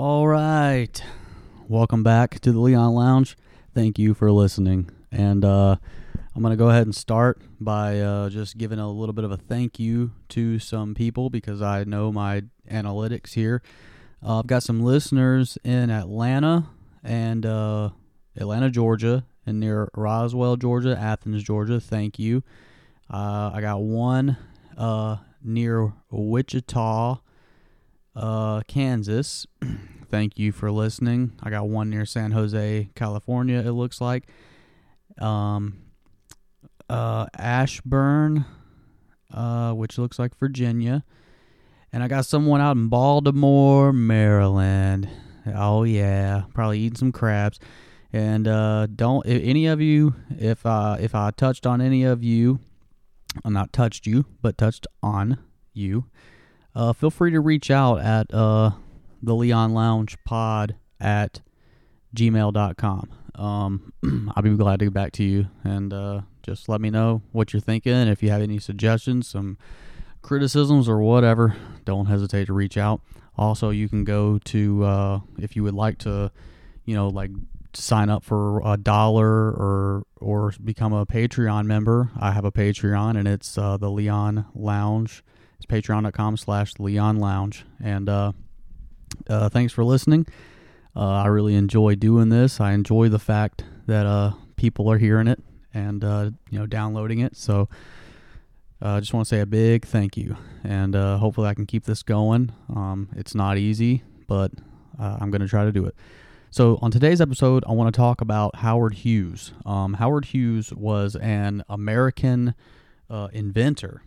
All right. Welcome back to the Leon Lounge. Thank you for listening. And I'm going to go ahead and start by just giving a little bit of a thank you to some people because I know my analytics here. I've got some listeners in Atlanta and Atlanta, Georgia, and near Roswell, Georgia, Athens, Georgia. Thank you. I got one near Wichita, Kansas. Thank you for listening. I got one near San Jose, California, it looks like. Ashburn, which looks like Virginia. And I got someone out in Baltimore, Maryland. Oh, yeah. Probably eating some crabs. And don't, if any of you, if I touched on any of you, not touched you, but touched on you, feel free to reach out at the Leon Lounge Pod at gmail.com. I'll be glad to get back to you, and just let me know what you're thinking. If you have any suggestions, some criticisms, or whatever, don't hesitate to reach out. Also, you can go to if you would like to, you know, like sign up for $1 or become a Patreon member. I have a Patreon, and it's the Leon Lounge. It's patreon.com/Leon Lounge. And thanks for listening. I really enjoy doing this. I enjoy the fact that people are hearing it and you know, downloading it. So I just want to say a big thank you, and hopefully I can keep this going. It's not easy, but I'm going to try to do it. So on today's episode, I want to talk about Howard Hughes. Howard Hughes was an American inventor.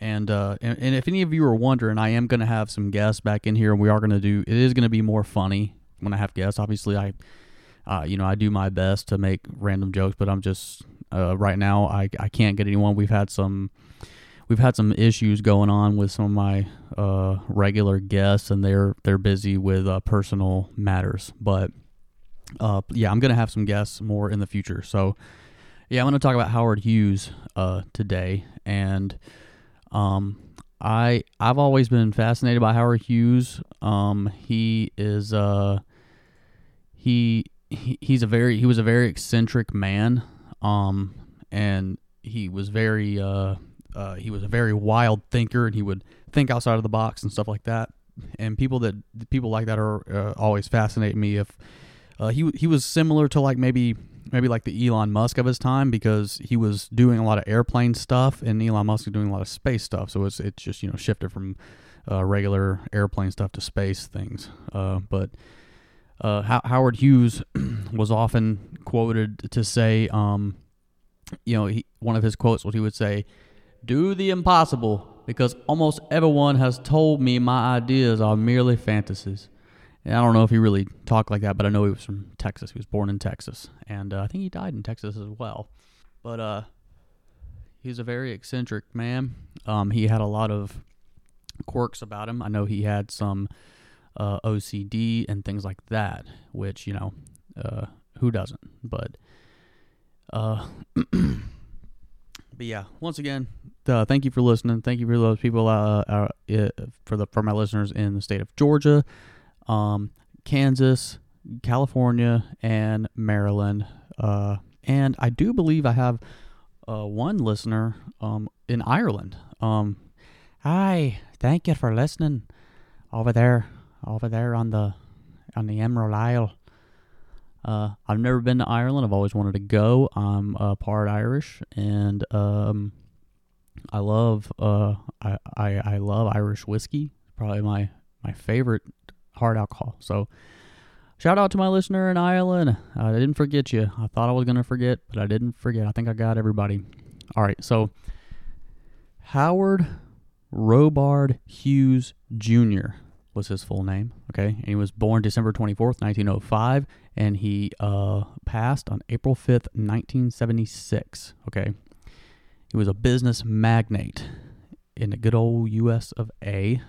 And if any of you are wondering, I am going to have some guests back in here, and we are going to do, it is going to be more funny when I have guests. Obviously, I do my best to make random jokes, but I'm just, right now, I can't get anyone. We've had some issues going on with some of my regular guests, and they're busy with personal matters. But yeah, I'm going to have some guests more in the future. So yeah, I'm going to talk about Howard Hughes today, and I've always been fascinated by Howard Hughes. He is he was a very eccentric man, and he was very he was a very wild thinker, and he would think outside of the box and stuff like that. And people like that are always fascinate me. If he was similar to like maybe like the Elon Musk of his time, because he was doing a lot of airplane stuff and Elon Musk was doing a lot of space stuff. So it's just, you know, shifted from regular airplane stuff to space things. But Howard Hughes was often quoted to say, you know, one of his quotes, what he would say, "Do the impossible, because almost everyone has told me my ideas are merely fantasies." And I don't know if he really talked like that, but I know he was from Texas. He was born in Texas, and I think he died in Texas as well. But he's a very eccentric man. He had a lot of quirks about him. I know he had some OCD and things like that, which, you know, who doesn't? But but yeah, once again, thank you for listening. Thank you for those people for my listeners in the state of Georgia, Kansas, California, and Maryland. And I do believe I have one listener in Ireland. Hi, thank you for listening over there on the Emerald Isle. I've never been to Ireland. I've always wanted to go. I'm part Irish, and I love Irish whiskey. Probably my favorite hard alcohol. So shout out to my listener in Ireland. I didn't forget you. I thought I was going to forget, but I didn't forget. I think I got everybody. All right. So Howard Robard Hughes Jr. was his full name. Okay. And he was born December 24th, 1905. And he passed on April 5th, 1976. Okay. He was a business magnate in the good old U.S. of A.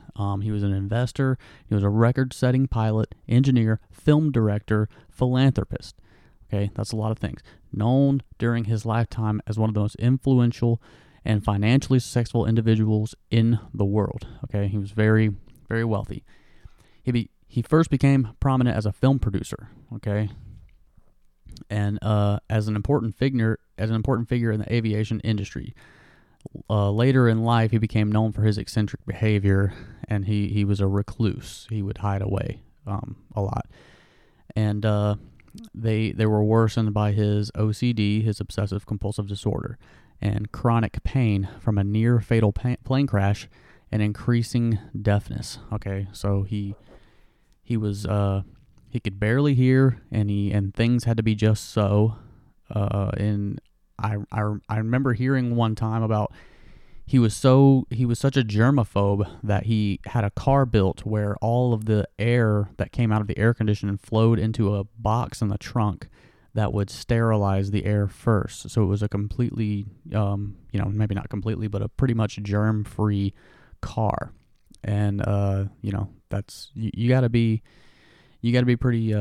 He was an investor. He was a record-setting pilot, engineer, film director, philanthropist. Okay, that's a lot of things. Known during his lifetime as one of the most influential and financially successful individuals in the world. Okay, he was very, very wealthy. He be, He first became prominent as a film producer, okay, and as an important figure in the aviation industry. Later in life, he became known for his eccentric behavior, and he was a recluse. He would hide away a lot, and they were worsened by his OCD, his obsessive compulsive disorder, and chronic pain from a near fatal plane crash, and increasing deafness. Okay, so he was he could barely hear, and things had to be just so. And I remember hearing one time about he was such a germaphobe that he had a car built where all of the air that came out of the air conditioning flowed into a box in the trunk that would sterilize the air first. So it was a completely, maybe not completely, but a pretty much germ-free car. And that's you got to be pretty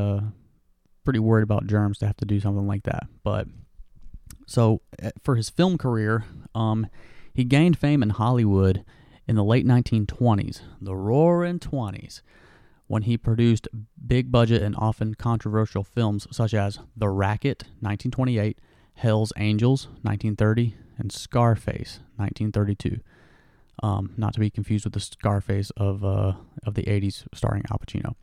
worried about germs to have to do something like that. But so for his film career, he gained fame in Hollywood in the late 1920s, the Roaring '20s, when he produced big-budget and often controversial films such as The Racket, 1928, Hell's Angels, 1930, and Scarface, 1932. Not to be confused with the Scarface of the '80s starring Al Pacino.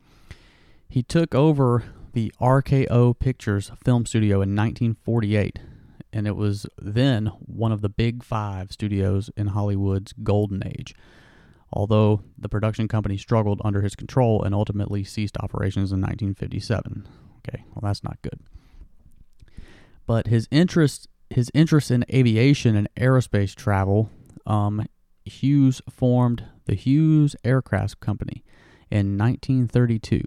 He took over the RKO Pictures film studio in 1948, and it was then one of the big five studios in Hollywood's golden age, although the production company struggled under his control and ultimately ceased operations in 1957. Okay, well, that's not good. But his interest in aviation and aerospace travel, Hughes formed the Hughes Aircraft Company in 1932,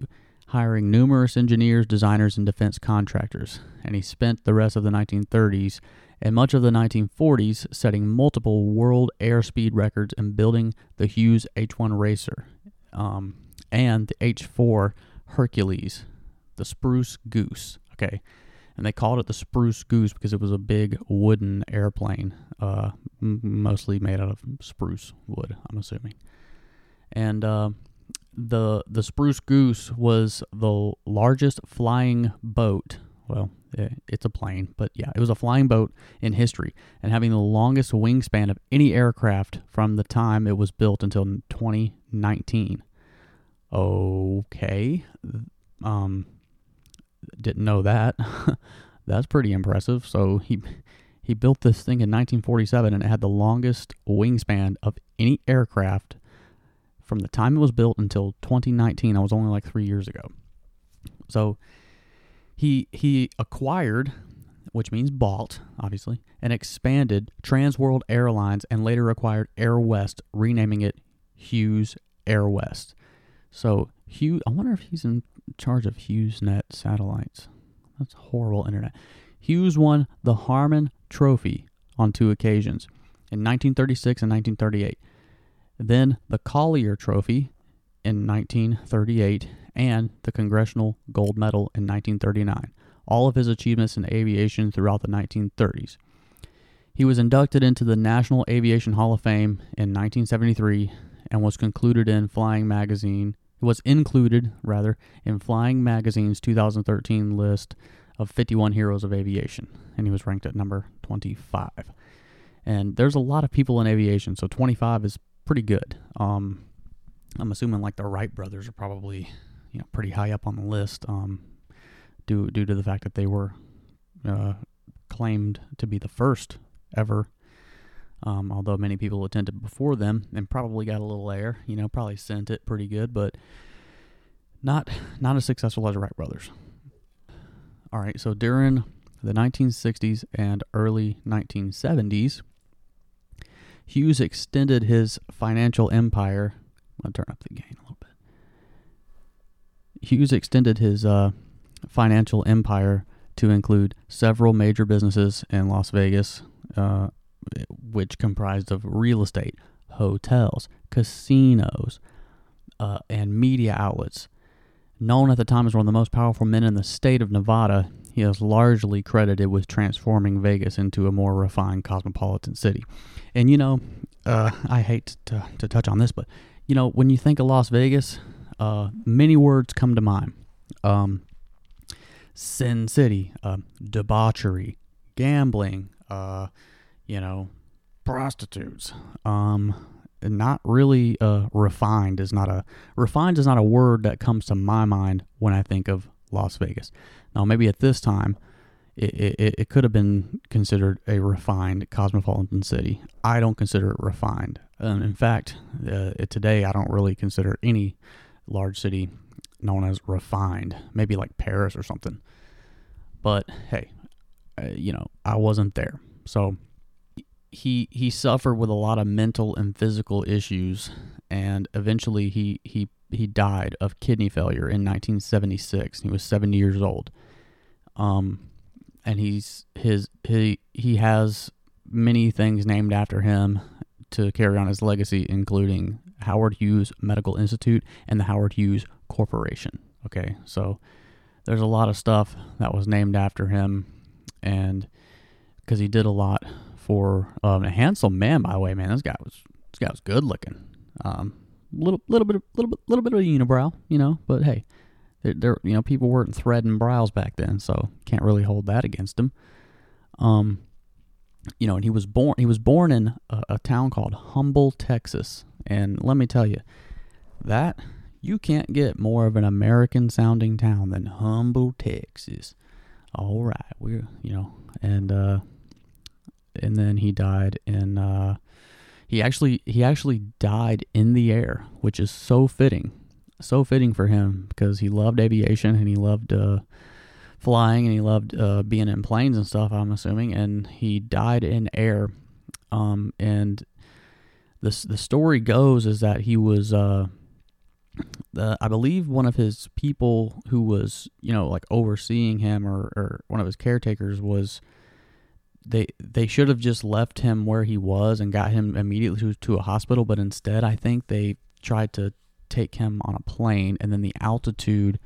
hiring numerous engineers, designers, and defense contractors, and he spent the rest of the 1930s and much of the 1940s setting multiple world airspeed records and building the Hughes H-1 Racer and the H-4 Hercules, the Spruce Goose, okay? And they called it the Spruce Goose because it was a big wooden airplane, mostly made out of spruce wood, I'm assuming. And The Spruce Goose was the largest flying boat. Well, it's a plane, but yeah, it was a flying boat in history, and having the longest wingspan of any aircraft from the time it was built until 2019. Okay, didn't know that. That's pretty impressive. So he built this thing in 1947, and it had the longest wingspan of any aircraft from the time it was built until 2019. That was only like 3 years ago. So he acquired, which means bought, obviously, and expanded Trans World Airlines, and later acquired Air West, renaming it Hughes Air West. So Hughes, I wonder if he's in charge of HughesNet satellites. That's horrible internet. Hughes won the Harmon Trophy on two occasions, in 1936 and 1938. Then the Collier Trophy in 1938, and the Congressional Gold Medal in 1939, all of his achievements in aviation throughout the 1930s. He was inducted into the National Aviation Hall of Fame in 1973 and was included in Flying Magazine's 2013 list of 51 Heroes of Aviation, and he was ranked at number 25. And there's a lot of people in aviation, so 25 is pretty good. I'm assuming like the Wright brothers are probably, pretty high up on the list, due to the fact that they were claimed to be the first ever, although many people attended before them and probably got a little air, probably sent it pretty good, but not as successful as the Wright brothers. All right, so during the 1960s and early 1970s, Hughes extended his financial empire. I'm going to turn up the gain a little bit. Hughes extended his financial empire to include several major businesses in Las Vegas, which comprised of real estate, hotels, casinos, and media outlets. Known at the time as one of the most powerful men in the state of Nevada, he is largely credited with transforming Vegas into a more refined cosmopolitan city. And I hate to touch on this, but when you think of Las Vegas, Many words come to mind. Sin City, debauchery, gambling, prostitutes. Not really refined is not a word that comes to my mind when I think of Las Vegas. Now, maybe at this time, it could have been considered a refined cosmopolitan city. I don't consider it refined. In fact, today I don't really consider any large city known as refined. Maybe like Paris or something. But hey, I wasn't there, so. He suffered with a lot of mental and physical issues, and eventually he died of kidney failure in 1976. He was 70 years old, and he has many things named after him to carry on his legacy, including Howard Hughes Medical Institute and the Howard Hughes Corporation. Okay, so there's a lot of stuff that was named after him, and because he did a lot. A handsome man, by the way, man. This guy was good looking. Little bit of a unibrow, But hey, there people weren't threading brows back then, so can't really hold that against him. And he was born in a town called Humble, Texas, and let me tell you that you can't get more of an American sounding town than Humble, Texas. All right, And then he died in, he actually died in the air, which is so fitting for him because he loved aviation and he loved flying and he loved being in planes and stuff, I'm assuming. And he died in air. And the story goes is that he was, I believe one of his people who was, overseeing him or one of his caretakers was. They should have just left him where he was and got him immediately to a hospital, but instead I think they tried to take him on a plane, and then the altitude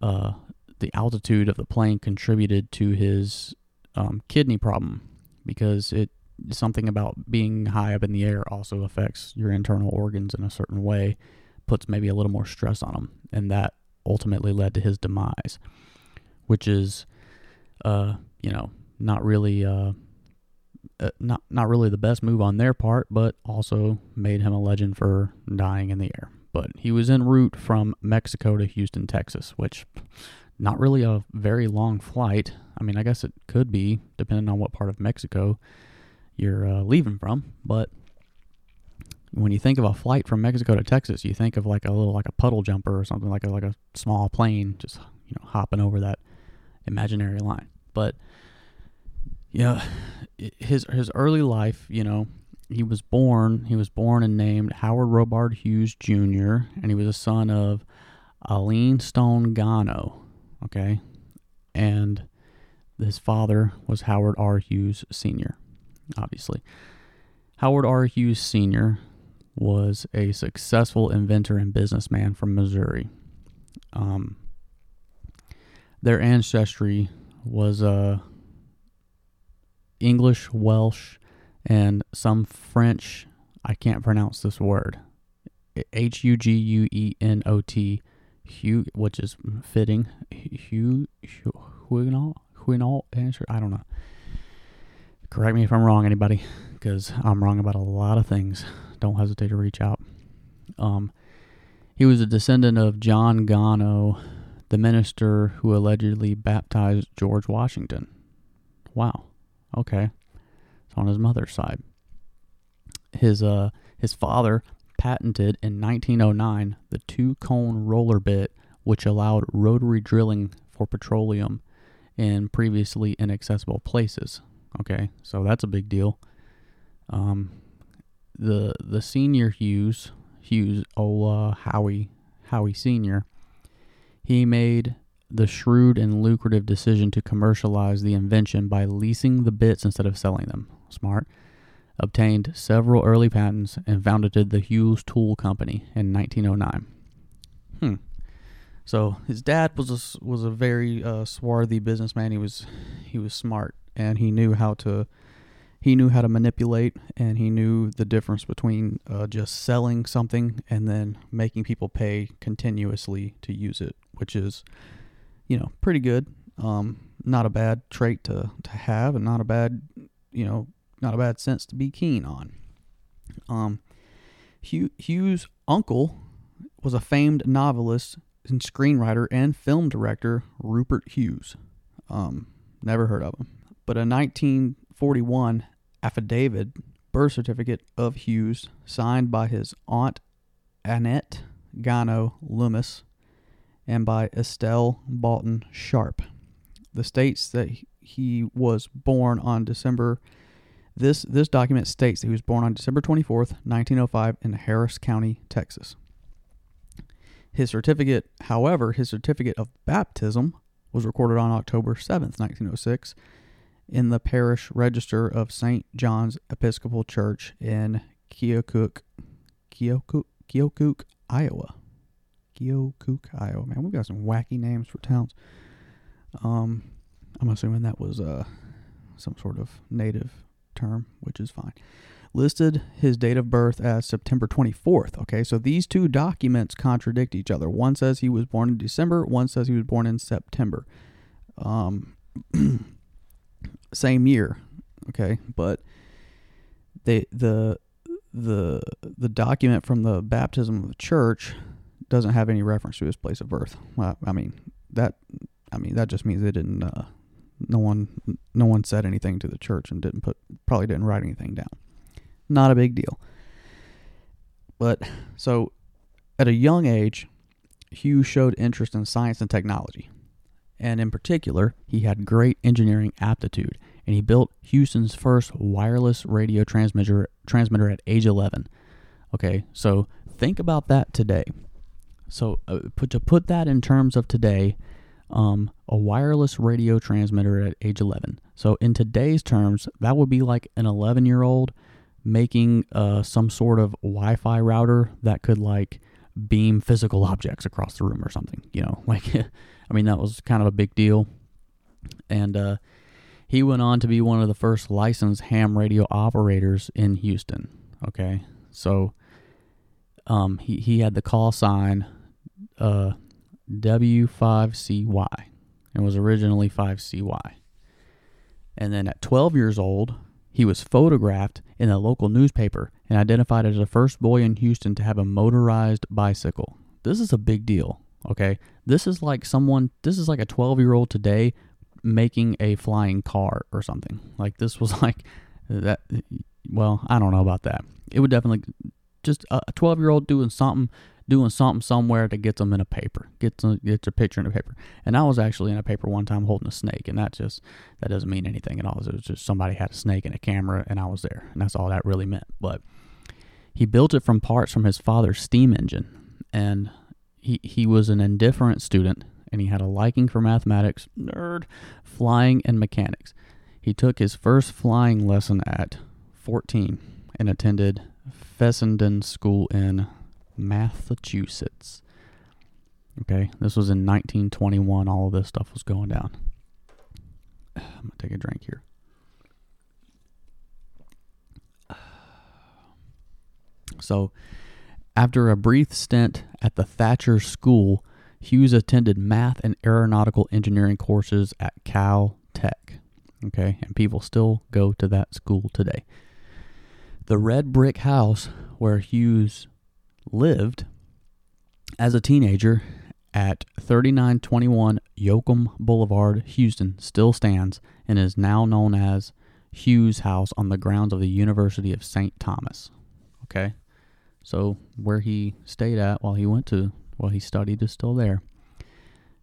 of the plane contributed to his kidney problem, because something about being high up in the air also affects your internal organs in a certain way, puts maybe a little more stress on them, and that ultimately led to his demise, which is, not really the best move on their part, but also made him a legend for dying in the air. But he was en route from Mexico to Houston, Texas, which not really a very long flight. I mean, I guess it could be, depending on what part of Mexico you're leaving from. But when you think of a flight from Mexico to Texas, you think of like a puddle jumper or something, like a small plane just hopping over that imaginary line. But yeah, his early life, he was born and named Howard Robard Hughes Jr., and he was a son of Aline Stone Gano, okay? And his father was Howard R. Hughes Sr., obviously. Howard R. Hughes Sr. was a successful inventor and businessman from Missouri. Their ancestry was English, Welsh, and some French. I can't pronounce this word. Huguenot, Hugh, which is fitting. Huguenot answer. I don't know. Correct me if I'm wrong, anybody, because I'm wrong about a lot of things. Don't hesitate to reach out. He was a descendant of John Gano, the minister who allegedly baptized George Washington. Wow. Okay, it's on his mother's side. His father patented in 1909 the two-cone roller bit, which allowed rotary drilling for petroleum in previously inaccessible places. Okay, so that's a big deal. The senior Hughes, Howie Sr., he made the shrewd and lucrative decision to commercialize the invention by leasing the bits instead of selling them. Smart. Obtained several early patents and founded the Hughes Tool Company in 1909. So his dad was a very swarthy businessman. He was smart, and he knew how to he knew how to manipulate, and he knew the difference between just selling something and then making people pay continuously to use it, which is, you know, pretty good. Not a bad trait to have, and not a bad sense to be keen on. Hughes' uncle was a famed novelist and screenwriter and film director, Rupert Hughes. Never heard of him. But a 1941 affidavit birth certificate of Hughes, signed by his aunt Annette Gano Loomis and by Estelle Balton Sharp, the states that he was born on December. This document states that he was born on December 24th, 1905 in Harris County, Texas. His certificate of baptism was recorded on October 7th, 1906 in the parish register of Saint John's Episcopal Church in Keokuk, Iowa. Keokuk, Iowa. Man, we've got some wacky names for towns. I'm assuming that was some sort of native term, which is fine. Listed his date of birth as September 24th. Okay, so these two documents contradict each other. One says he was born in December. One says he was born in September. Same year. Okay, but the document from the baptism of the church doesn't have any reference to his place of birth. Well, I mean that just means they didn't. No one said anything to the church and probably didn't write anything down. Not a big deal. But so at a young age, Hughes showed interest in science and technology. And in particular, he had great engineering aptitude, and he built Houston's first wireless radio transmitter at age 11. Okay, so think about that today. So to put that in terms of today, a wireless radio transmitter at age 11. So in today's terms, that would be like an 11-year-old making some sort of Wi-Fi router that could like beam physical objects across the room or something, you know, like, I mean, that was kind of a big deal. And he went on to be one of the first licensed ham radio operators in Houston. Okay, so he had the call sign W5CY, and was originally 5CY. And then at 12 years old, he was photographed in a local newspaper and identified as the first boy in Houston to have a motorized bicycle. This is a big deal, okay? This is like a 12-year-old today making a flying car or something. Like, this was like that. Well, I don't know about that. It would definitely just a 12-year-old doing something somewhere that gets them in a paper, gets a picture in a paper. And I was actually in a paper one time holding a snake, and that doesn't mean anything at all. It was just somebody had a snake and a camera, and I was there, and that's all that really meant. But he built it from parts from his father's steam engine, and he was an indifferent student, and he had a liking for mathematics, flying, and mechanics. He took his first flying lesson at 14 and attended Fessenden School in Massachusetts. Okay, this was in 1921. All of this stuff was going down. I'm gonna take a drink here. So, after a brief stint at the Thatcher School, Hughes attended math and aeronautical engineering courses at Cal Tech. Okay, and people still go to that school today. The red brick house where Hughes lived as a teenager at 3921 Yoakum Boulevard, Houston, still stands and is now known as Hughes House on the grounds of the University of St. Thomas. Okay, so where he stayed at while he studied is still there.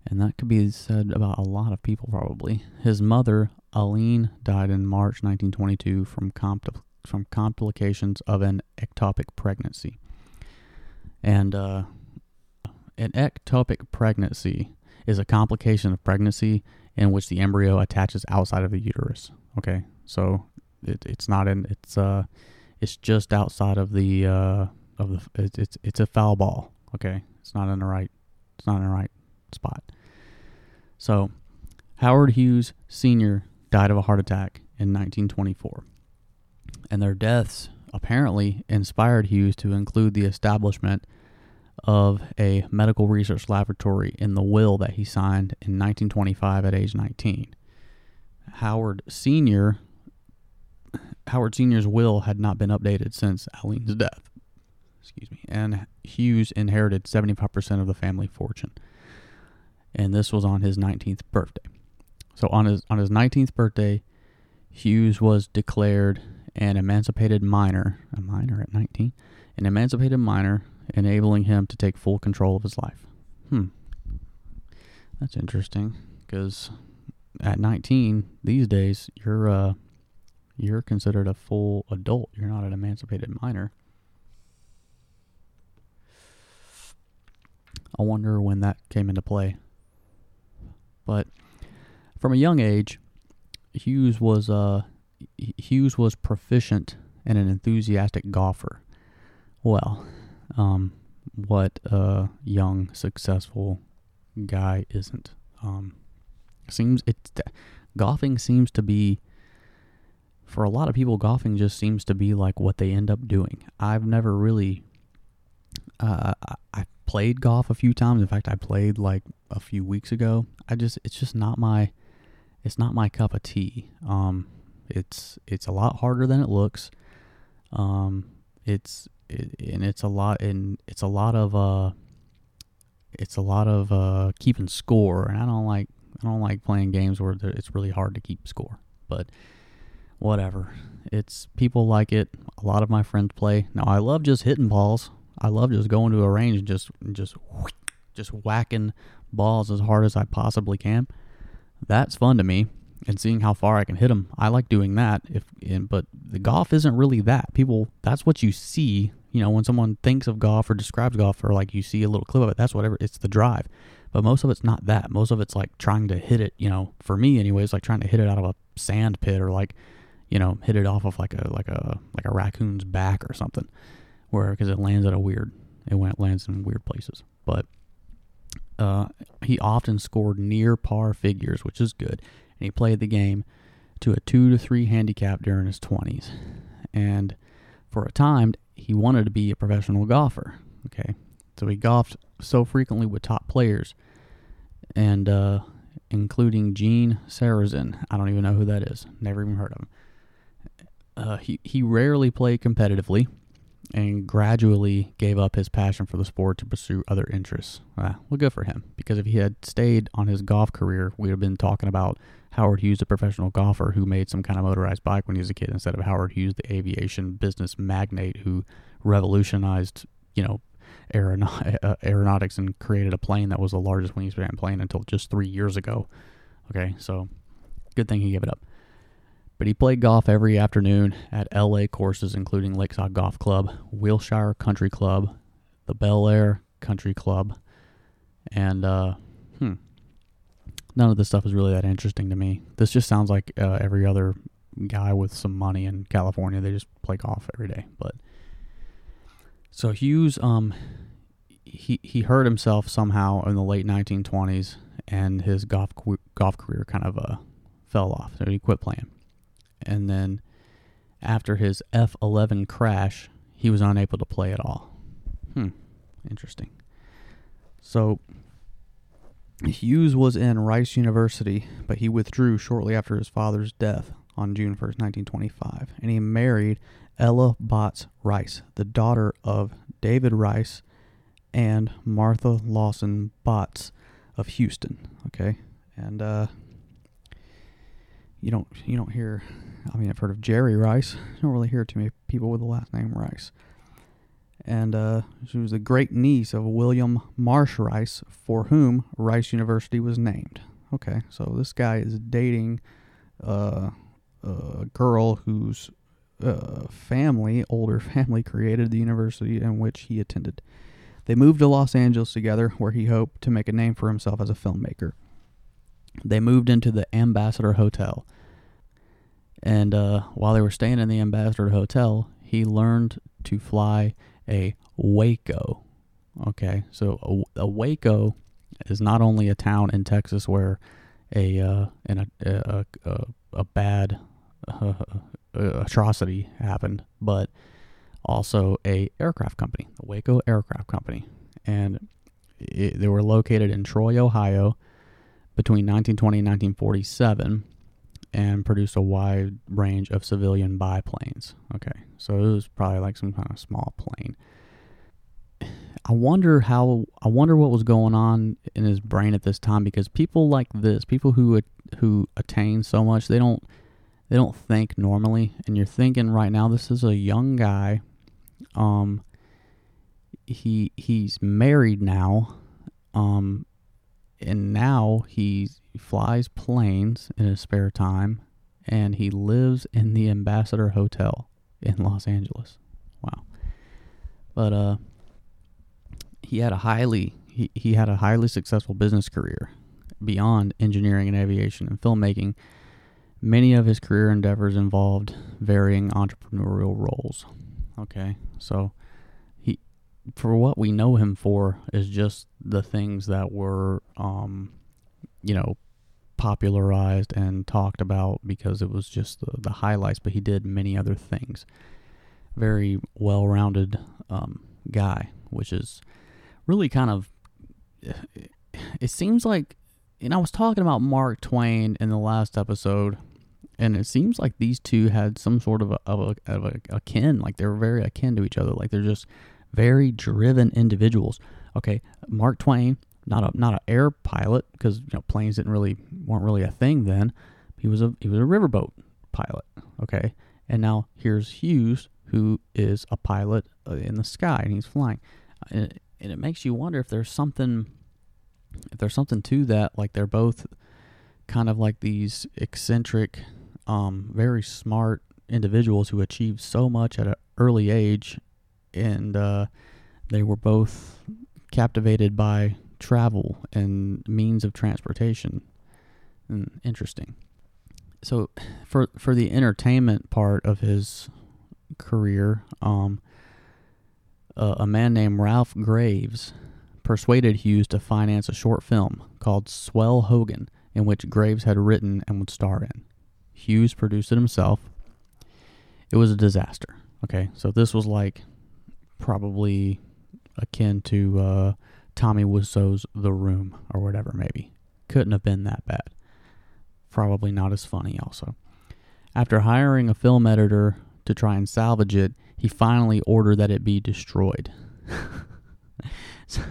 And that could be said about a lot of people probably. His mother, Aline, died in March 1922 from complications of an ectopic pregnancy. And an ectopic pregnancy is a complication of pregnancy in which the embryo attaches outside of the uterus. Okay, so it's just outside of the it's a foul ball. Okay, it's not in the right spot. So Howard Hughes Sr. died of a heart attack in 1924. and their deaths apparently inspired Hughes to include the establishment of a medical research laboratory in the will that he signed in 1925 at age 19. Howard Sr.'s will had not been updated since Aline's death. And Hughes inherited 75% of the family fortune. And this was on his 19th birthday. So on his 19th birthday, Hughes was declared an emancipated minor, a minor at 19, an emancipated minor, enabling him to take full control of his life. That's interesting, because at 19, these days, you're considered a full adult. You're not an emancipated minor. I wonder when that came into play. But from a young age, Hughes was proficient and an enthusiastic golfer. Well, what a young, successful guy isn't? Golfing seems to be, for a lot of people, golfing just seems to be like what they end up doing. I've never really, I played golf a few times. In fact, I played like a few weeks ago. It's not my cup of tea. It's a lot harder than it looks. It's a lot of keeping score, and I don't like playing games where it's really hard to keep score. But whatever, it's people like it. A lot of my friends play. Now I love just hitting balls. I love just going to a range and just whacking balls as hard as I possibly can. That's fun to me, and seeing how far I can hit them. I like doing that. But the golf isn't really that. That's what you see. You know, when someone thinks of golf or describes golf, or like you see a little clip of it, that's whatever. It's the drive. But most of it's not that. Most of it's like trying to hit it, you know, for me anyways, like trying to hit it out of a sand pit, or like, you know, hit it off of like a raccoon's back or something, where, because it lands in weird places. But he often scored near par figures, which is good. And he played the game to a 2-3 handicap during his 20s. And for a time, he wanted to be a professional golfer. Okay, so he golfed so frequently with top players, and including Gene Sarazen. I don't even know who that is. Never even heard of him. He rarely played competitively, and gradually gave up his passion for the sport to pursue other interests. Well, good for him, because if he had stayed on his golf career, we would have been talking about Howard Hughes, a professional golfer who made some kind of motorized bike when he was a kid, instead of Howard Hughes, the aviation business magnate who revolutionized, you know, aeronautics and created a plane that was the largest wingspan plane until just 3 years ago. Okay, so good thing he gave it up. But he played golf every afternoon at LA courses, including Lakeside Golf Club, Wilshire Country Club, the Bel Air Country Club, and none of this stuff is really that interesting to me. This just sounds like every other guy with some money in California. They just play golf every day. But so Hughes, he hurt himself somehow in the late 1920s, and his golf career kind of fell off. So he quit playing. And then after his F-11 crash, he was unable to play at all. Interesting. So Hughes was in Rice University, but he withdrew shortly after his father's death on June 1st, 1925. And he married Ella Botts Rice, the daughter of David Rice and Martha Lawson Botts of Houston. Okay. And, You don't hear, I mean, I've heard of Jerry Rice. You don't really hear too many people with the last name Rice. And she was the great niece of William Marsh Rice, for whom Rice University was named. Okay, so this guy is dating a girl whose older family, created the university in which he attended. They moved to Los Angeles together, where he hoped to make a name for himself as a filmmaker. They moved into the Ambassador Hotel, and while they were staying in the Ambassador Hotel, he learned to fly a Waco. Okay, so a Waco is not only a town in Texas where a bad atrocity happened, but also a aircraft company, the Waco Aircraft Company. And they were located in Troy, Ohio between 1920 and 1947 and produced a wide range of civilian biplanes. Okay, so it was probably like some kind of small plane. I wonder what was going on in his brain at this time, because people like this, people who attain so much, they don't think normally. And you're thinking right now, this is a young guy. He's married now, and now he flies planes in his spare time, and he lives in the Ambassador Hotel in Los Angeles. Wow. But he had a highly successful business career beyond engineering and aviation and filmmaking. Many of his career endeavors involved varying entrepreneurial roles. Okay, so he, for what we know him for, is just the things that were, popularized and talked about because it was just the highlights. But he did many other things. Very well-rounded guy, which is really kind of. It seems like, and I was talking about Mark Twain in the last episode. And it seems like these two had some sort of a akin, like they're very akin to each other. Like they're just very driven individuals. Okay, Mark Twain, not an air pilot, because planes weren't really a thing then. He was a riverboat pilot. Okay, and now here's Hughes, who is a pilot in the sky, and he's flying. And it makes you wonder if there's something to that. Like they're both kind of like these eccentric, very smart individuals who achieved so much at an early age, and they were both captivated by travel and means of transportation. Interesting. So for the entertainment part of his career, a man named Ralph Graves persuaded Hughes to finance a short film called Swell Hogan, in which Graves had written and would star in. Hughes produced it himself. It was a disaster. Okay, so this was like probably akin to Tommy Wiseau's The Room or whatever, maybe. Couldn't have been that bad. Probably not as funny also. After hiring a film editor to try and salvage it, he finally ordered that it be destroyed. So,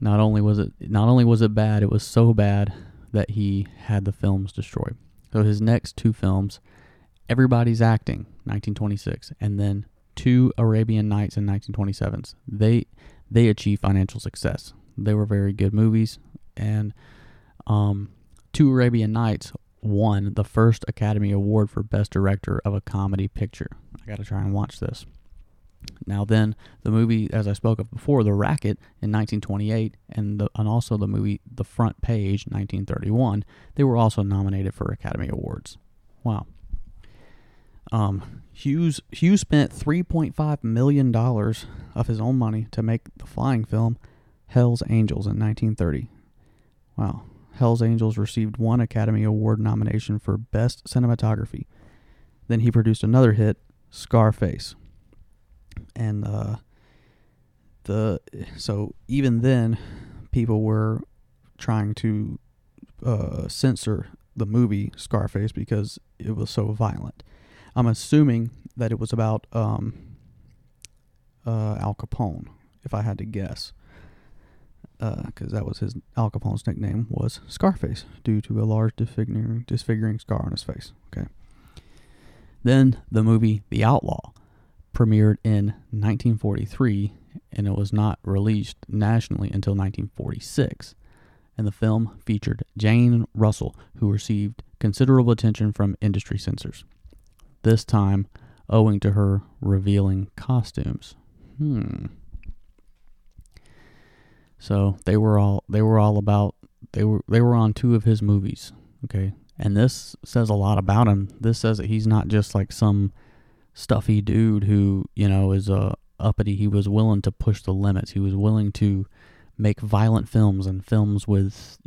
not only was it bad, it was so bad that he had the films destroyed. So his next two films, Everybody's Acting, 1926, and then Two Arabian Nights in 1927, they achieved financial success. They were very good movies, and Two Arabian Nights won the first Academy Award for Best Director of a Comedy Picture. I gotta try and watch this. Now then, the movie, as I spoke of before, The Racket in 1928, and also the movie The Front Page, 1931, they were also nominated for Academy Awards. Wow. Hughes spent $3.5 million of his own money to make the flying film Hell's Angels in 1930. Wow. Hell's Angels received one Academy Award nomination for Best Cinematography. Then he produced another hit, Scarface. And so even then, people were trying to censor the movie Scarface because it was so violent. I'm assuming that it was about Al Capone, if I had to guess, because that was Al Capone's nickname was Scarface due to a large disfiguring scar on his face. Okay. Then the movie The Outlaw premiered in 1943, and it was not released nationally until 1946. And the film featured Jane Russell, who received considerable attention from industry censors, this time owing to her revealing costumes. So they were on two of his movies. Okay, and this says a lot about him. This says that he's not just like some stuffy dude who, is uppity. He was willing to push the limits. He was willing to make violent films and films with,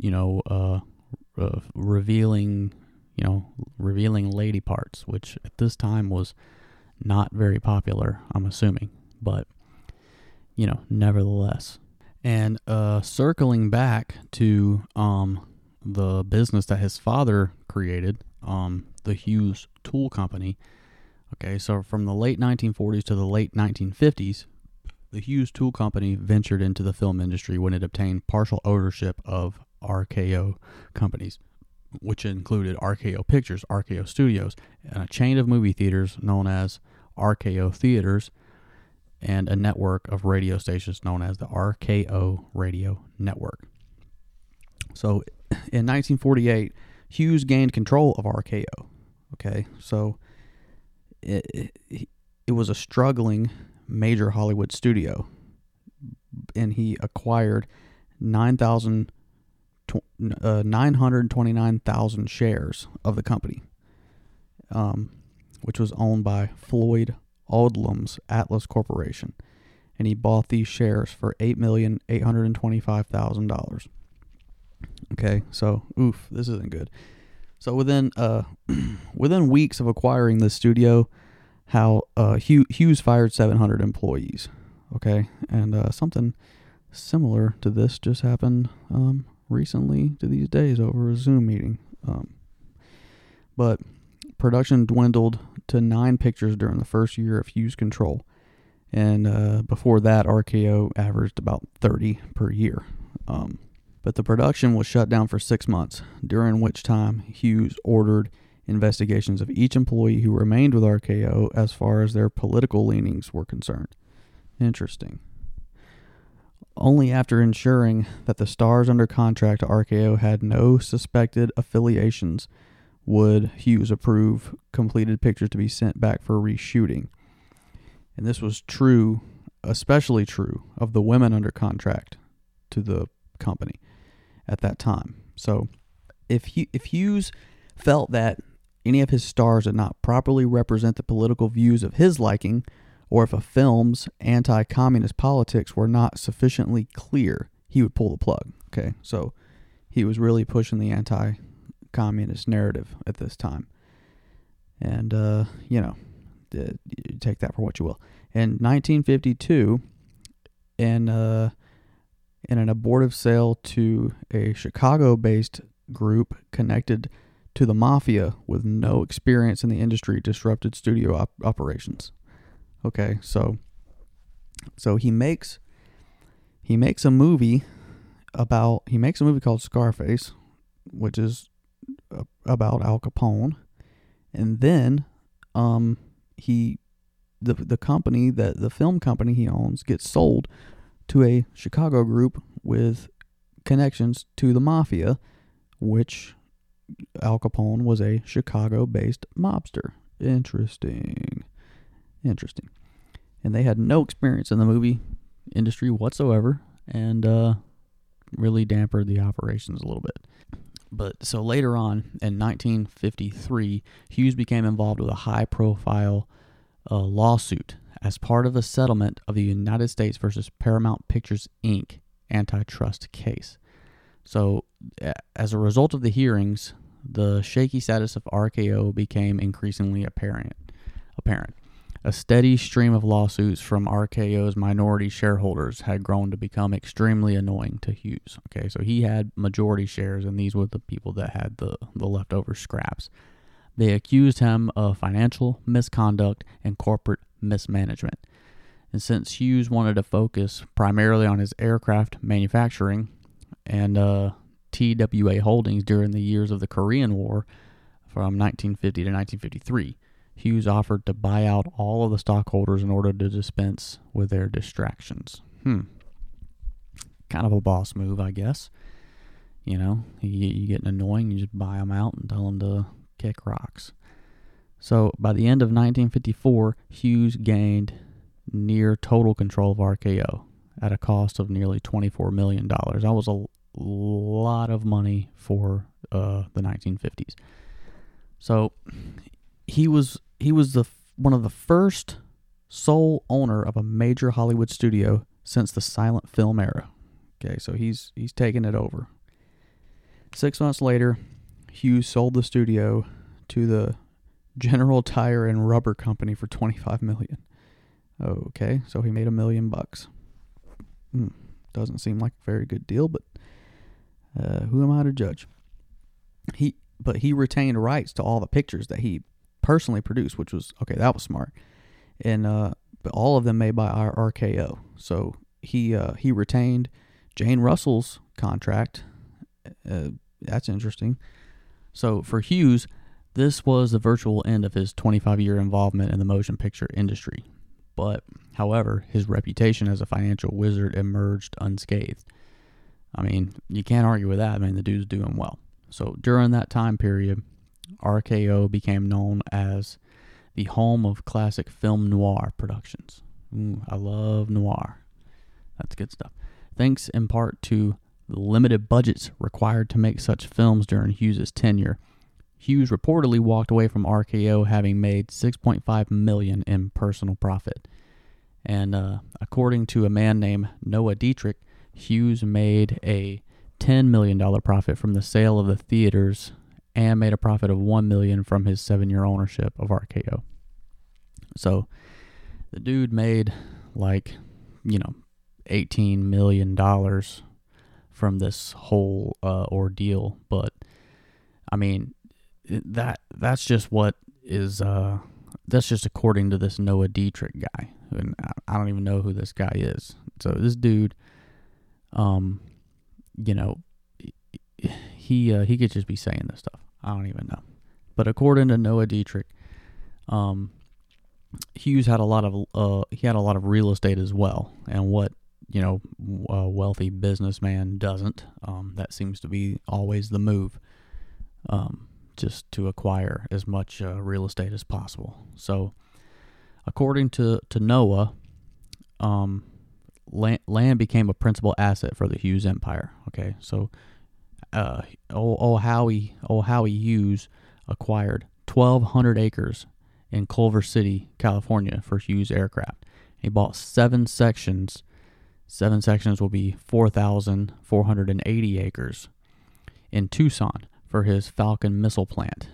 revealing, you know, revealing lady parts, which at this time was not very popular, I'm assuming, but, you know, nevertheless. And circling back to the business that his father created, the Hughes Tool Company. Okay, so from the late 1940s to the late 1950s, the Hughes Tool Company ventured into the film industry when it obtained partial ownership of RKO companies, which included RKO Pictures, RKO Studios, and a chain of movie theaters known as RKO Theaters, and a network of radio stations known as the RKO Radio Network. So in 1948, Hughes gained control of RKO. Okay, so it was a struggling major Hollywood studio, and he acquired 929,000 shares of the company, which was owned by Floyd Odlum's Atlas Corporation, and he bought these shares for $8,825,000. Okay, so oof, this isn't good. So within weeks of acquiring this studio, Hughes fired 700 employees. Okay, and something similar to this just happened recently to these days over a Zoom meeting. But production dwindled to 9 pictures during the first year of Hughes' control, and before that, RKO averaged about 30 per year. But the production was shut down for 6 months, during which time Hughes ordered investigations of each employee who remained with RKO as far as their political leanings were concerned. Interesting. Only after ensuring that the stars under contract to RKO had no suspected affiliations would Hughes approve completed pictures to be sent back for reshooting. And this was true, especially true, of the women under contract to the company at that time. So if Hughes felt that any of his stars did not properly represent the political views of his liking, or if a film's anti-communist politics were not sufficiently clear, he would pull the plug. Okay, so he was really pushing the anti-communist narrative at this time. And, you know, take that for what you will. In 1952, in an abortive sale to a Chicago-based group connected to the mafia with no experience in the industry, disrupted studio operations. Okay, so he makes a movie called Scarface, which is about Al Capone, and then the film company he owns gets sold to a Chicago group with connections to the mafia, which Al Capone was a Chicago-based mobster. Interesting. And they had no experience in the movie industry whatsoever, and really dampered the operations a little bit. But so later on, in 1953, Hughes became involved with a high-profile lawsuit as part of a settlement of the United States versus Paramount Pictures, Inc. antitrust case. So as a result of the hearings, the shaky status of RKO became increasingly apparent. A steady stream of lawsuits from RKO's minority shareholders had grown to become extremely annoying to Hughes. Okay, so he had majority shares, and these were the people that had the leftover scraps. They accused him of financial misconduct and corporate mismanagement. And since Hughes wanted to focus primarily on his aircraft manufacturing and TWA holdings during the years of the Korean War from 1950 to 1953, Hughes offered to buy out all of the stockholders in order to dispense with their distractions. Kind of a boss move, I guess. You know, you get annoying, you just buy them out and tell them to kick rocks. So by the end of 1954, Hughes gained near total control of RKO at a cost of nearly $24 million. That was a lot of money for the 1950s. So he was one of the first sole owner of a major Hollywood studio since the silent film era. Okay, so he's taken it over. 6 months later, Hughes sold the studio to the General Tire and Rubber Company for $25 million. Okay, so he made $1 million. Doesn't seem like a very good deal, but who am I to judge? But he retained rights to all the pictures that he personally produced, which was, okay, that was smart. And but all of them made by our RKO. So he retained Jane Russell's contract. That's interesting. So for Hughes, this was the virtual end of his 25-year involvement in the motion picture industry. But, however, his reputation as a financial wizard emerged unscathed. I mean, you can't argue with that. I mean, the dude's doing well. So during that time period, RKO became known as the home of classic film noir productions. I love noir. That's good stuff. Thanks in part to the limited budgets required to make such films during Hughes' tenure, Hughes reportedly walked away from RKO having made $6.5 million in personal profit. And according to a man named Noah Dietrich, Hughes made a $10 million profit from the sale of the theaters and made a profit of $1 million from his 7-year ownership of RKO. So the dude made $18 million from this whole ordeal. But I mean, that's just what is that's just according to this Noah Dietrich guy, and I don't even know who this guy is. So this dude, he could just be saying this stuff. I don't even know. But according to Noah Dietrich, Hughes had a lot of real estate as well, and what, a wealthy businessman doesn't. That seems to be always the move, just to acquire as much real estate as possible. So, according to Noah, land became a principal asset for the Hughes empire. Okay, so Howie Hughes acquired 1,200 acres in Culver City, California, for Hughes Aircraft. He bought 7 sections. 7 sections will be 4,480 acres in Tucson for his Falcon missile plant.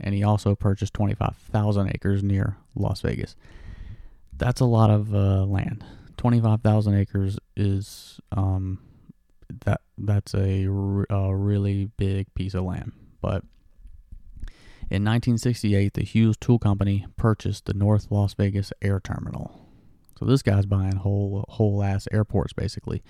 And he also purchased 25,000 acres near Las Vegas. That's a lot of land. 25,000 acres is, that's a really big piece of land. But in 1968, the Hughes Tool Company purchased the North Las Vegas Air Terminal. So this guy's buying whole ass airports, basically.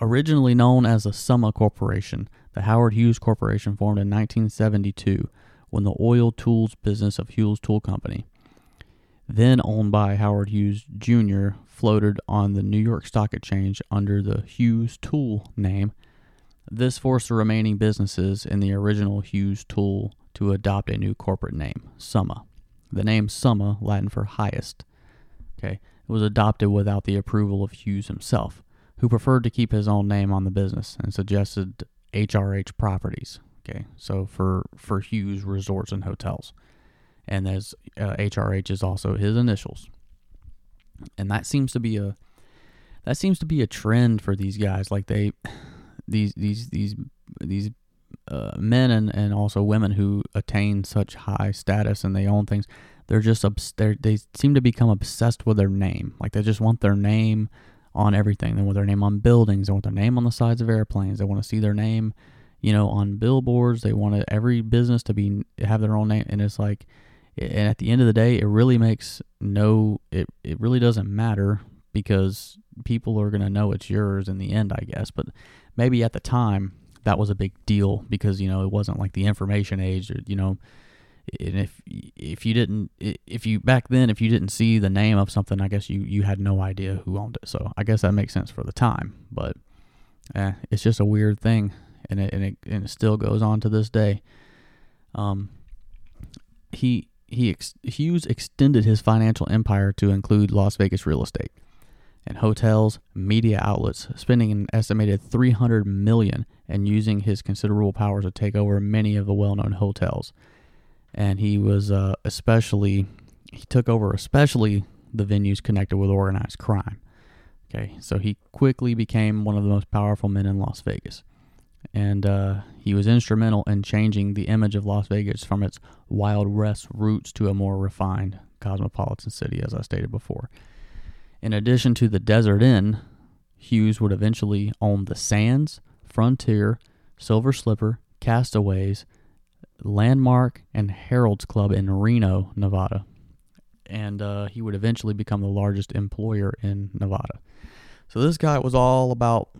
Originally known as the Summa Corporation, the Howard Hughes Corporation formed in 1972 when the oil tools business of Hughes Tool Company, then owned by Howard Hughes Jr., floated on the New York Stock Exchange under the Hughes Tool name. This forced the remaining businesses in the original Hughes Tool to adopt a new corporate name, Summa. The name Summa, Latin for highest, okay, was adopted without the approval of Hughes himself, who preferred to keep his own name on the business and suggested HRH Properties. Okay, so for Hughes Resorts and Hotels, and as HRH is also his initials, and that seems to be a trend for these guys. Like these men and also women who attain such high status and they own things. They're just they seem to become obsessed with their name. Like they just want their name on everything. They want their name on buildings. They want their name on the sides of airplanes. They want to see their name, on billboards. They want every business to have their own name. And it's like, and at the end of the day, it really doesn't matter because people are gonna know it's yours in the end, I guess. But maybe at the time that was a big deal because it wasn't like the information age, or. And if you didn't see the name of something, I guess you had no idea who owned it. So I guess that makes sense for the time, but it's just a weird thing, and it still goes on to this day. Hughes extended his financial empire to include Las Vegas real estate and hotels, media outlets, spending an estimated $300 million and using his considerable power to take over many of the well-known hotels. And he was he took over especially the venues connected with organized crime. Okay, so he quickly became one of the most powerful men in Las Vegas. And He was instrumental in changing the image of Las Vegas from its Wild West roots to a more refined cosmopolitan city, as I stated before. In addition to the Desert Inn, Hughes would eventually own the Sands, Frontier, Silver Slipper, Castaways, Landmark, and Harold's Club in Reno, Nevada. And he would eventually become the largest employer in Nevada. So this guy was all about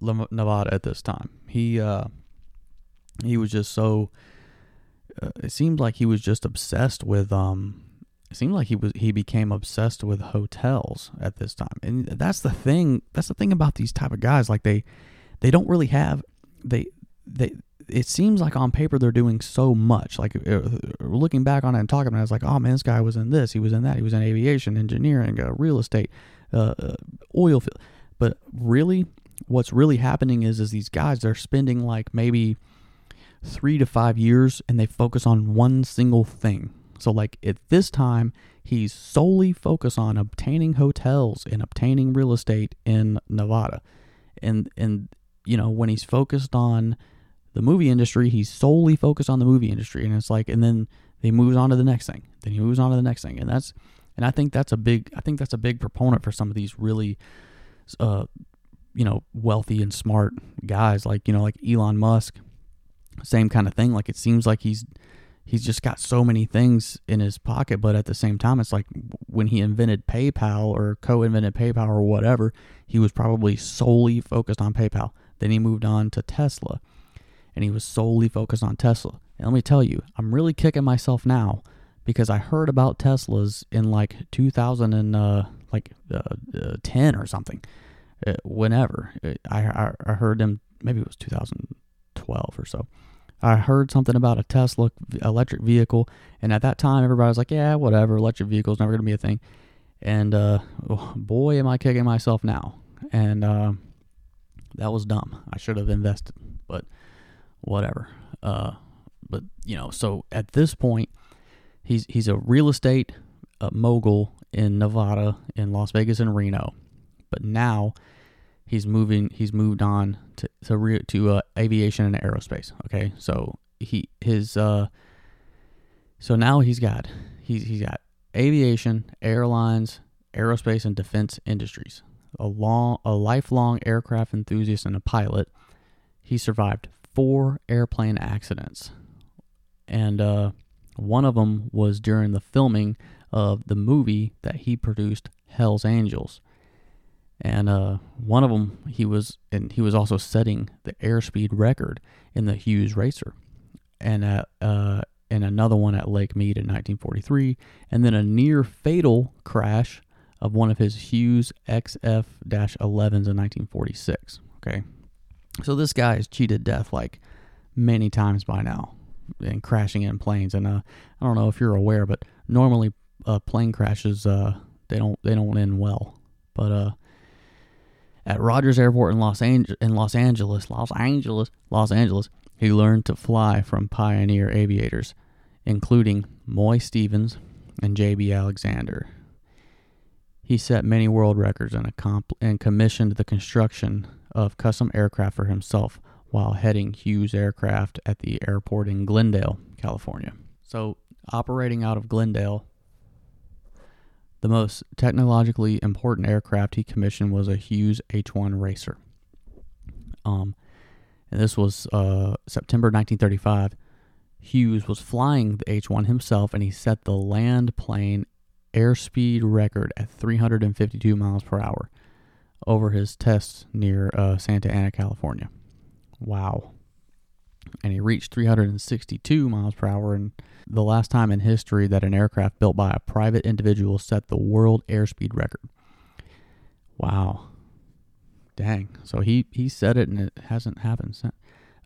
Nevada at this time. He was just so... it seemed like he was just obsessed with... It seemed like he became obsessed with hotels at this time. And that's the thing. That's the thing about these type of guys. Like they don't really have, it seems like on paper, they're doing so much. Like looking back on it and talking about it, I was like, oh man, this guy was in this, he was in that, he was in aviation, engineering, real estate, oil field. But really what's really happening is these guys, they're spending like maybe 3 to 5 years and they focus on one single thing. So like at this time, he's solely focused on obtaining hotels and obtaining real estate in Nevada. And you know, when he's focused on the movie industry, he's solely focused on the movie industry. And it's like, and then he moves on to the next thing. Then he moves on to the next thing. And I think that's a big proponent for some of these really, you know, wealthy and smart guys, like, you know, like Elon Musk, same kind of thing. Like it seems like he's just got so many things in his pocket, but at the same time, it's like when he invented PayPal or co-invented PayPal or whatever, he was probably solely focused on PayPal. Then he moved on to Tesla, and he was solely focused on Tesla. And let me tell you, I'm really kicking myself now because I heard about Teslas in like 2010 or something. Whenever I heard them, maybe it was 2012 or so. I heard something about a Tesla electric vehicle, and at that time, everybody was like, yeah, whatever, electric vehicle's never going to be a thing, and boy, am I kicking myself now, and that was dumb. I should have invested, but whatever, but, you know, so at this point, he's a real estate mogul in Nevada, in Las Vegas, and Reno, but now... He's moved on to aviation and aerospace. Okay, so so now he's got aviation, airlines, aerospace, and defense industries. A lifelong aircraft enthusiast and a pilot, he survived 4 airplane accidents, and one of them was during the filming of the movie that he produced, Hell's Angels. And one of them, he was also setting the airspeed record in the Hughes Racer, and another one at Lake Mead in 1943, and then a near fatal crash of one of his Hughes XF-11s in 1946. Okay, so this guy has cheated death like many times by now, and crashing in planes. And I don't know if you're aware, but normally plane crashes they don't end well, but At Rogers Airport in Los Angeles, he learned to fly from pioneer aviators, including Moy Stevens and J.B. Alexander. He set many world records and commissioned the construction of custom aircraft for himself while heading Hughes Aircraft at the airport in Glendale, California. So, operating out of Glendale, the most technologically important aircraft he commissioned was a Hughes H-1 Racer. And this was September 1935. Hughes was flying the H-1 himself, and he set the land plane airspeed record at 352 miles per hour over his tests near Santa Ana, California. Wow. And he reached 362 miles per hour, and the last time in history that an aircraft built by a private individual set the world airspeed record. Wow. Dang. So he set it, and it hasn't happened since.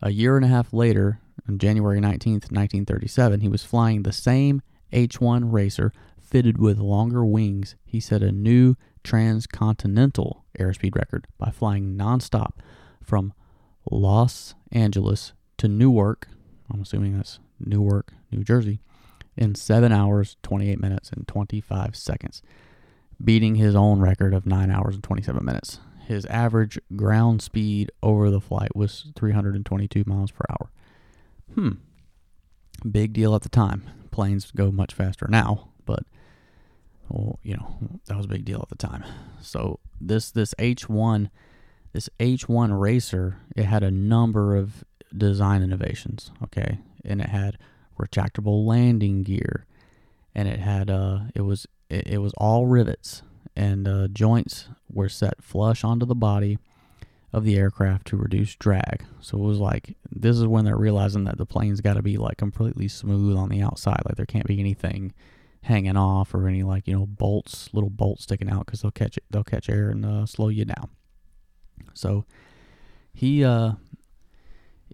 A year and a half later, on January 19th, 1937, he was flying the same H-1 Racer fitted with longer wings. He set a new transcontinental airspeed record by flying nonstop from Los Angeles to Newark, I'm assuming that's Newark, New Jersey, in 7 hours, 28 minutes, and 25 seconds, beating his own record of 9 hours and 27 minutes. His average ground speed over the flight was 322 miles per hour. Big deal at the time. Planes go much faster now, but, well, you know, that was a big deal at the time. So this H1 racer, it had a number of design innovations, okay? And it had retractable landing gear, and it had it was all rivets, and joints were set flush onto the body of the aircraft to reduce drag. So it was like, this is when they're realizing that the plane's got to be like completely smooth on the outside, like there can't be anything hanging off or any, like, you know, bolts, little bolts sticking out, because they'll catch air and slow you down. So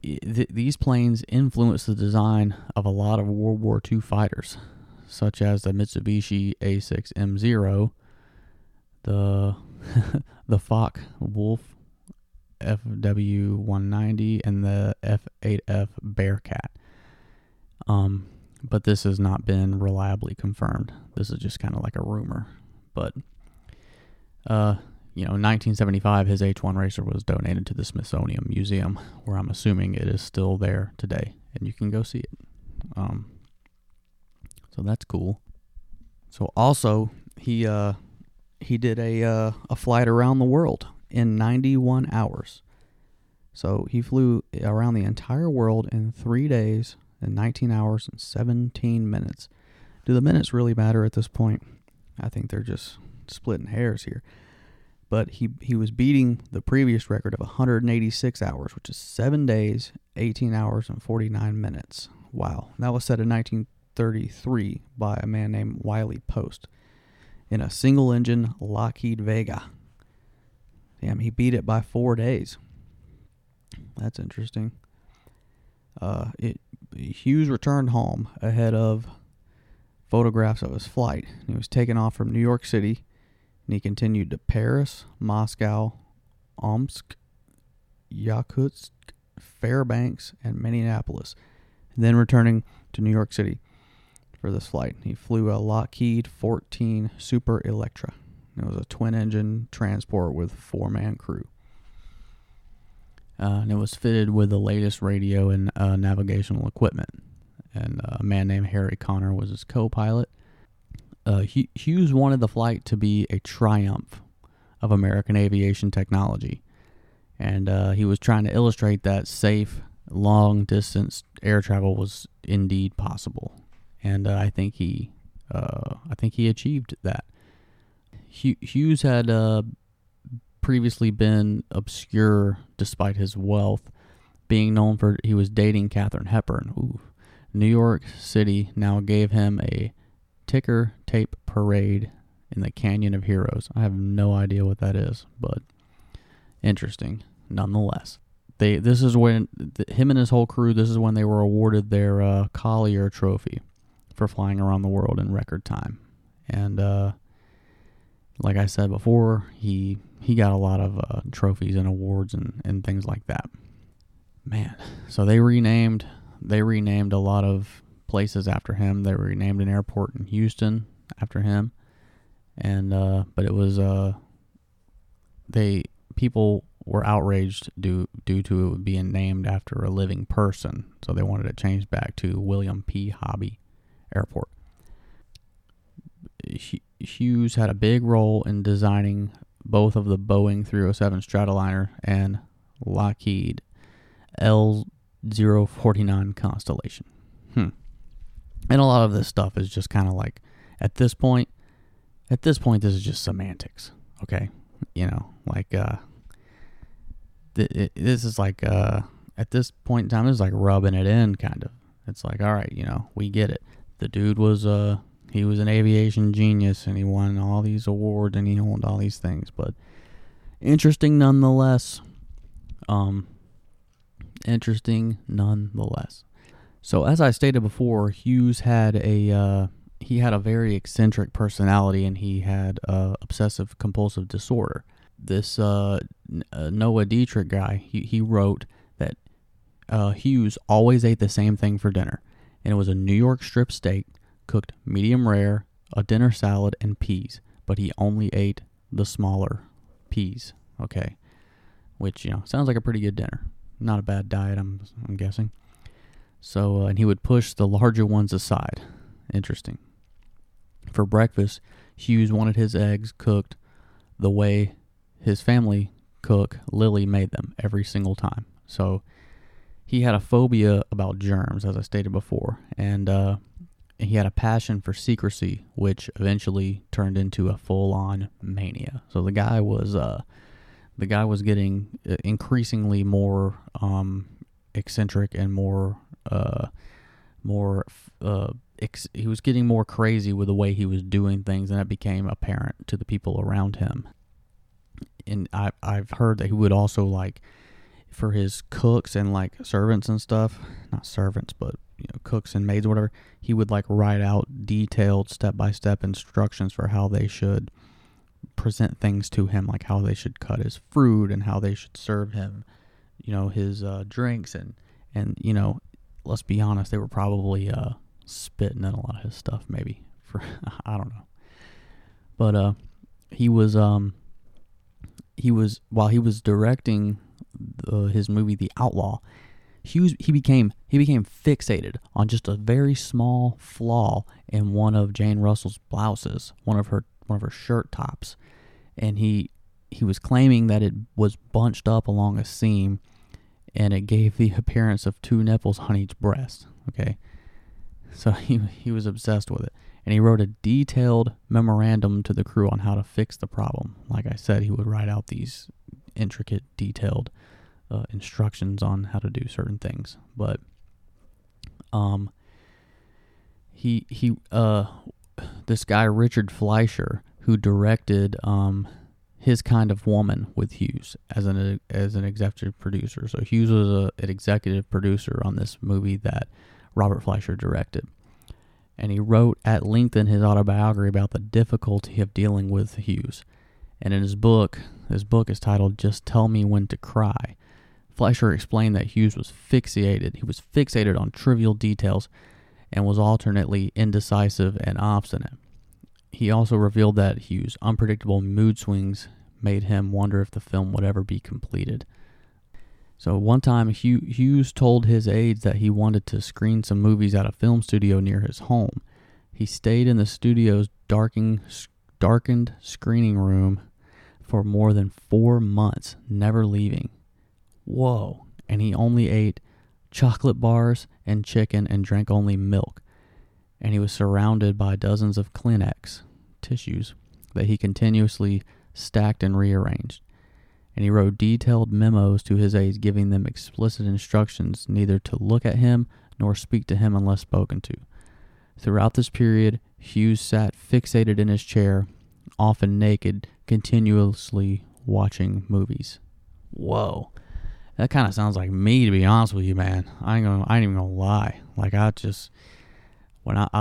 these planes influenced the design of a lot of World War II fighters, such as the Mitsubishi A6M0, the Focke Wolf FW190, and the F8F Bearcat. But this has not been reliably confirmed. This is just kind of like a rumor. But, you know, in 1975, his H1 racer was donated to the Smithsonian Museum, where I'm assuming it is still there today, and you can go see it. So that's cool. So also, he did a flight around the world in 91 hours. So he flew around the entire world in 3 days and 19 hours and 17 minutes. Do the minutes really matter at this point? I think they're just splitting hairs here. But he was beating the previous record of 186 hours, which is 7 days, 18 hours, and 49 minutes. Wow. That was set in 1933 by a man named Wiley Post in a single-engine Lockheed Vega. Damn, he beat it by 4 days. That's interesting. Hughes returned home ahead of photographs of his flight. He was taken off from New York City, and he continued to Paris, Moscow, Omsk, Yakutsk, Fairbanks, and Minneapolis, and then returning to New York City for this flight. He flew a Lockheed 14 Super Electra. It was a twin-engine transport with a four-man crew. And it was fitted with the latest radio and navigational equipment. And a man named Harry Connor was his co-pilot. Hughes wanted the flight to be a triumph of American aviation technology. And he was trying to illustrate that safe, long-distance air travel was indeed possible. And I think he achieved that. Hughes had previously been obscure despite his wealth, being known for he was dating Katharine Hepburn. Ooh. New York City now gave him a ticker tape parade in the Canyon of Heroes. I have no idea what that is, but interesting nonetheless. This is when him and his whole crew, this is when they were awarded their Collier Trophy for flying around the world in record time. And like I said before, he got a lot of trophies and awards and things like that. Man, so they renamed a lot of places after him. They renamed an airport in Houston after him, and but it was people were outraged due to it being named after a living person, so they wanted it changed back to William P. Hobby Airport. Hughes had a big role in designing both of the Boeing 307 Stratoliner and Lockheed L049 Constellation. And a lot of this stuff is just kind of like, at this point, this is just semantics, okay? You know, like, this is like, at this point in time, it's like rubbing it in, kind of. It's like, all right, you know, we get it. The dude was, he was an aviation genius, and he won all these awards, and he owned all these things. But interesting nonetheless. So as I stated before, Hughes had a very eccentric personality, and he had obsessive compulsive disorder. This Noah Dietrich guy, he wrote that Hughes always ate the same thing for dinner, and it was a New York strip steak, cooked medium rare, a dinner salad, and peas, but he only ate the smaller peas, okay? Which, you know, sounds like a pretty good dinner. Not a bad diet, I'm guessing. So, and he would push the larger ones aside. Interesting. For breakfast, Hughes wanted his eggs cooked the way his family cook, Lily, made them every single time. So he had a phobia about germs, as I stated before, and he had a passion for secrecy, which eventually turned into a full-on mania. So the guy was getting increasingly more eccentric and he was getting more crazy with the way he was doing things, and that became apparent to the people around him. And I've heard that he would also, like, for his cooks and, like, servants and stuff, not servants, but, you know, cooks and maids or whatever, he would, like, write out detailed step-by-step instructions for how they should present things to him, like how they should cut his fruit and how they should serve him, you know, his drinks and, you know, let's be honest, they were probably spitting in a lot of his stuff, maybe. I don't know. But he was while he was directing his movie The Outlaw, Hughes he became fixated on just a very small flaw in one of Jane Russell's blouses, one of her shirt tops, and he was claiming that it was bunched up along a seam, and it gave the appearance of two nipples on each breast. Okay. So he was obsessed with it, and he wrote a detailed memorandum to the crew on how to fix the problem. Like I said, he would write out these intricate, detailed instructions on how to do certain things. But this guy Richard Fleischer, who directed His Kind of Woman with Hughes as an executive producer. So Hughes was an executive producer on this movie that Robert Fleischer directed. And he wrote at length in his autobiography about the difficulty of dealing with Hughes. And in his book is titled Just Tell Me When to Cry. Fleischer explained that Hughes was fixated. He was fixated on trivial details and was alternately indecisive and obstinate. He also revealed that Hughes' unpredictable mood swings made him wonder if the film would ever be completed. So one time, Hughes told his aides that he wanted to screen some movies at a film studio near his home. He stayed in the studio's darkened screening room for more than 4 months, never leaving. Whoa. And he only ate chocolate bars and chicken and drank only milk. And he was surrounded by dozens of Kleenex tissues that he continuously stacked and rearranged. And he wrote detailed memos to his aides giving them explicit instructions neither to look at him nor speak to him unless spoken to. Throughout this period, Hughes sat fixated in his chair, often naked, continuously watching movies. Whoa. That kind of sounds like me, to be honest with you, man. I ain't even gonna lie. Like, I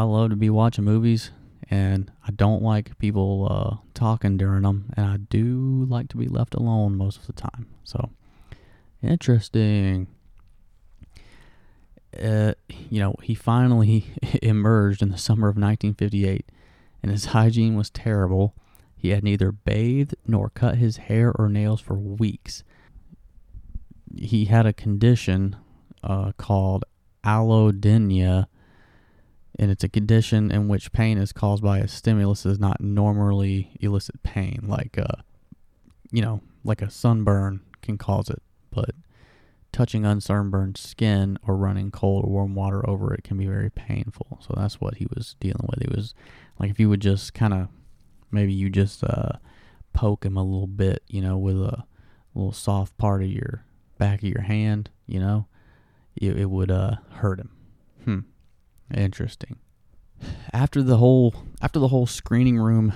love to be watching movies, and I don't like people talking during them, and I do like to be left alone most of the time. So, interesting. You know, he finally emerged in the summer of 1958, and his hygiene was terrible. He had neither bathed nor cut his hair or nails for weeks. He had a condition called allodynia, and it's a condition in which pain is caused by a stimulus that does not normally elicit pain, like a sunburn can cause it, but touching unsunburned skin or running cold or warm water over it can be very painful. So that's what he was dealing with. It was like if you would just kind of, maybe you just poke him a little bit, you know, with a little soft part of your back of your hand, you know, it would hurt him. Interesting. After the whole screening room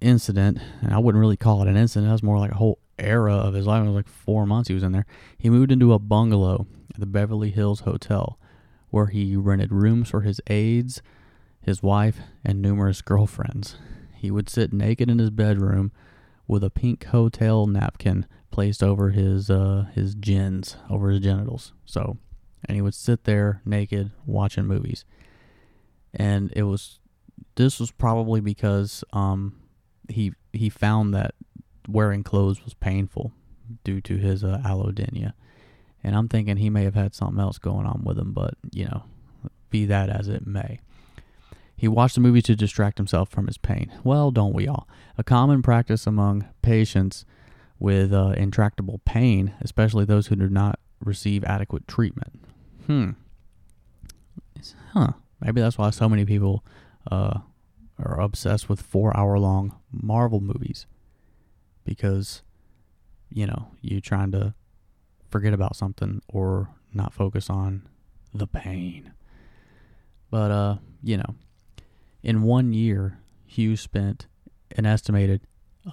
incident, and I wouldn't really call it an incident, that was more like a whole era of his life. It was like 4 months he was in there. He moved into a bungalow at the Beverly Hills Hotel, where he rented rooms for his aides, his wife, and numerous girlfriends. He would sit naked in his bedroom with a pink hotel napkin placed over his genitals. So, and he would sit there naked watching movies. And this was probably because he found that wearing clothes was painful due to his allodynia. And I'm thinking he may have had something else going on with him, but, you know, be that as it may. He watched the movie to distract himself from his pain. Well, don't we all? A common practice among patients with intractable pain, especially those who do not receive adequate treatment. Maybe that's why so many people are obsessed with 4-hour-long Marvel movies. Because, you know, you're trying to forget about something or not focus on the pain. But, you know, in 1 year, Hughes spent an estimated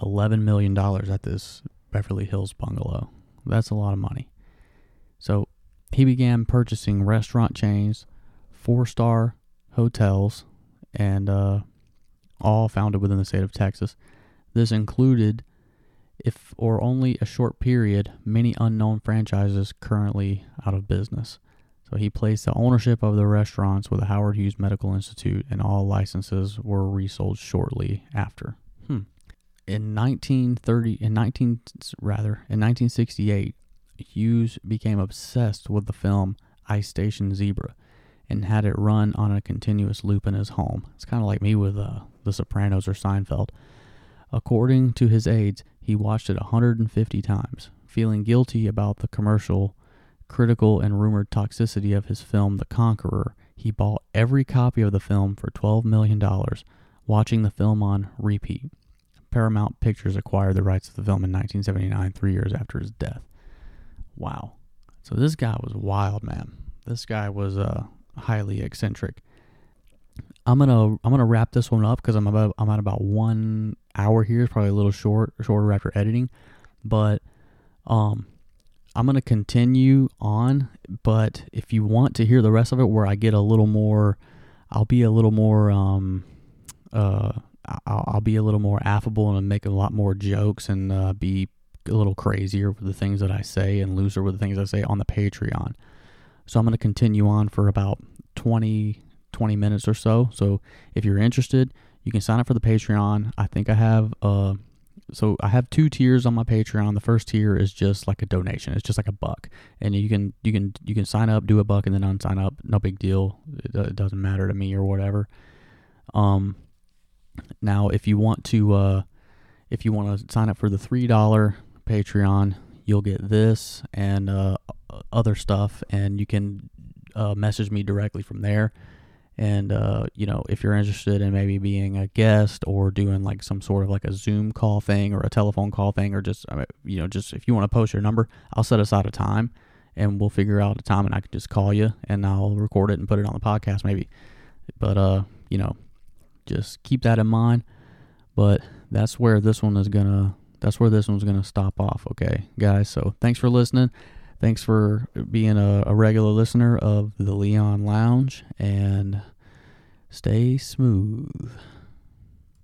$11 million at this Beverly Hills bungalow. That's a lot of money. So he began purchasing restaurant chains, 4-star hotels, and all founded within the state of Texas. This included, if or only a short period, many unknown franchises currently out of business. So he placed the ownership of the restaurants with the Howard Hughes Medical Institute, and all licenses were resold shortly after. In 1968, Hughes became obsessed with the film Ice Station Zebra and had it run on a continuous loop in his home. It's kind of like me with The Sopranos or Seinfeld. According to his aides, he watched it 150 times, feeling guilty about the commercial, critical, and rumored toxicity of his film The Conqueror. He bought every copy of the film for $12 million, watching the film on repeat. Paramount Pictures acquired the rights to the film in 1979, 3 years after his death. Wow. So this guy was wild, man. This guy was highly eccentric. I'm gonna wrap this one up because I'm at about 1 hour here. It's probably a little shorter after editing, but I'm gonna continue on. But if you want to hear the rest of it, where I get a little more, I'll be a little more affable and make a lot more jokes and be a little crazier with the things that I say and looser with the things I say on the Patreon. So I'm gonna continue on for about 20 minutes or so. So if you're interested, you can sign up for the Patreon. I think I have I have 2 tiers on my Patreon. The first tier is just like a donation. It's just like $1, and you can sign up, do $1, and then unsign up. No big deal. It doesn't matter to me or whatever. Now if you want to sign up for the $3 Patreon, you'll get this and other stuff, and you can message me directly from there. And, you know, if you're interested in maybe being a guest or doing like some sort of like a Zoom call thing or a telephone call thing, or just, you know, just if you want to post your number, I'll set aside a time and we'll figure out a time and I can just call you and I'll record it and put it on the podcast maybe. But, you know, just keep that in mind. But that's where this one's going to stop off. Okay, guys. So thanks for listening. Thanks for being a regular listener of the Leon Lounge, and stay smooth.